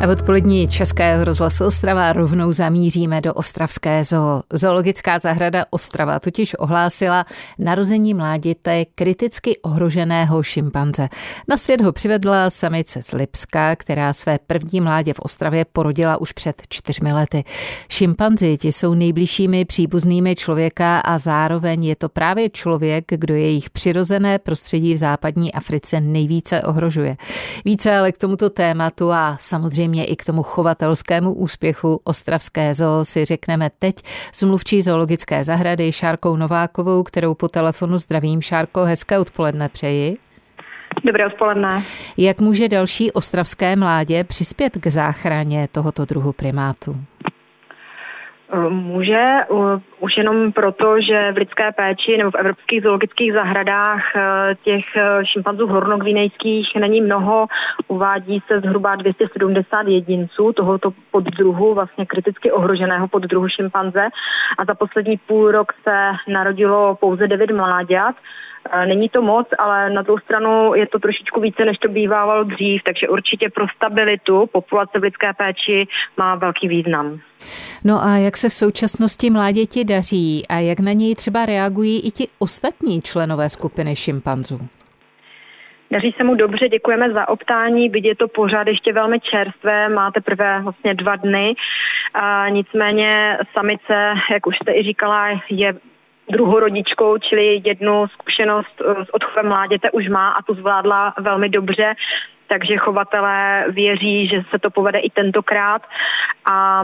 A v odpolední Českého rozhlasu Ostrava rovnou zamíříme do ostravské zoo. Zoologická zahrada Ostrava totiž ohlásila narození mláděte kriticky ohroženého šimpanze. Na svět ho přivedla samice z Lipska, která své první mládě v Ostravě porodila už před 4 lety. Šimpanzi ti jsou nejbližšími příbuznými člověka a zároveň je to právě člověk, kdo jejich přirozené prostředí v západní Africe nejvíce ohrožuje. Více ale k tomuto tématu a samozřejmě i k tomu chovatelskému úspěchu ostravské zoo si řekneme teď s mluvčí zoologické zahrady Šárkou Novákovou, kterou po telefonu zdravím. Šárko, hezké odpoledne přeji. Dobré odpoledne. Jak může další ostravské mládě přispět k záchraně tohoto druhu primátu? Může, už jenom proto, že v lidské péči nebo v evropských zoologických zahradách těch šimpanzů hornoguinejských není mnoho, uvádí se zhruba 270 jedinců tohoto poddruhu, vlastně kriticky ohroženého poddruhu šimpanze, a za poslední půl rok se narodilo pouze 9 mláďat. Není to moc, ale na druhou stranu je to trošičku více, než to bývalo dřív, takže určitě pro stabilitu populace v lidské péči má velký význam. No a jak se v současnosti mláděti daří a jak na něj třeba reagují i ti ostatní členové skupiny šimpanzů? Daří se mu dobře, děkujeme za optání, byť je to pořád ještě velmi čerstvé, má teprve vlastně 2 dny, a nicméně samice, jak už jste i říkala, je druhorodičkou, čili jednu zkušenost s odchovem mláděte už má a tu zvládla velmi dobře, takže chovatelé věří, že se to povede i tentokrát a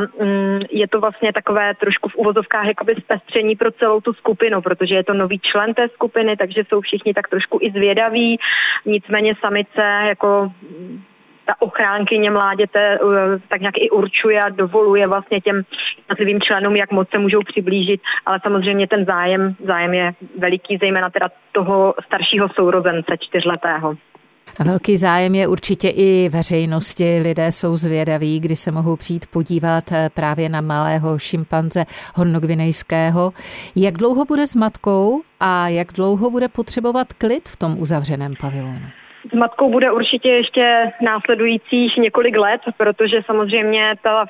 je to vlastně takové trošku v uvozovkách jakoby zpestření pro celou tu skupinu, protože je to nový člen té skupiny, takže jsou všichni tak trošku i zvědaví, nicméně samice jako ta ochránkyně mláděte tak nějak i určuje a dovoluje vlastně těm jednotlivým členům, jak moc se můžou přiblížit, ale samozřejmě ten zájem je veliký, zejména teda toho staršího sourozence 4letého. A velký zájem je určitě i veřejnosti. Lidé jsou zvědaví, kdy se mohou přijít podívat právě na malého šimpanze hornoguinejského. Jak dlouho bude s matkou a jak dlouho bude potřebovat klid v tom uzavřeném pavilonu? S matkou bude určitě ještě následujících několik let, protože samozřejmě ta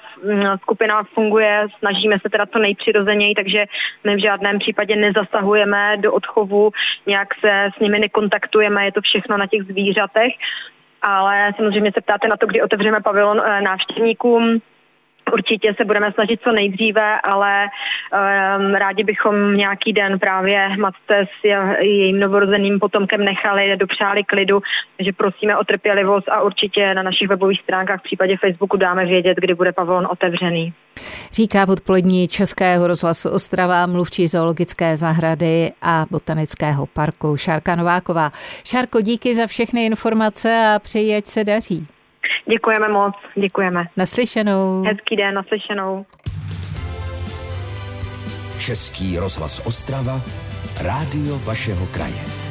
skupina funguje, snažíme se teda co nejpřirozeněji, takže my v žádném případě nezasahujeme do odchovu, nějak se s nimi nekontaktujeme, je to všechno na těch zvířatech, ale samozřejmě se ptáte na to, kdy otevřeme pavilon návštěvníkům. Určitě se budeme snažit co nejdříve, ale rádi bychom nějaký den právě matce s jejím novorozeným potomkem nechali, dopřáli klidu, takže prosíme o trpělivost a určitě na našich webových stránkách, v případě Facebooku, dáme vědět, kdy bude pavilon otevřený. Říká v odpolední Českého rozhlasu Ostrava mluvčí zoologické zahrady a botanického parku Šárka Nováková. Šárko, díky za všechny informace a přeji, ať se daří. Děkujeme moc, děkujeme. Naslyšenou. Hezký den, naslyšenou. Český rozhlas Ostrava, rádio vašeho kraje.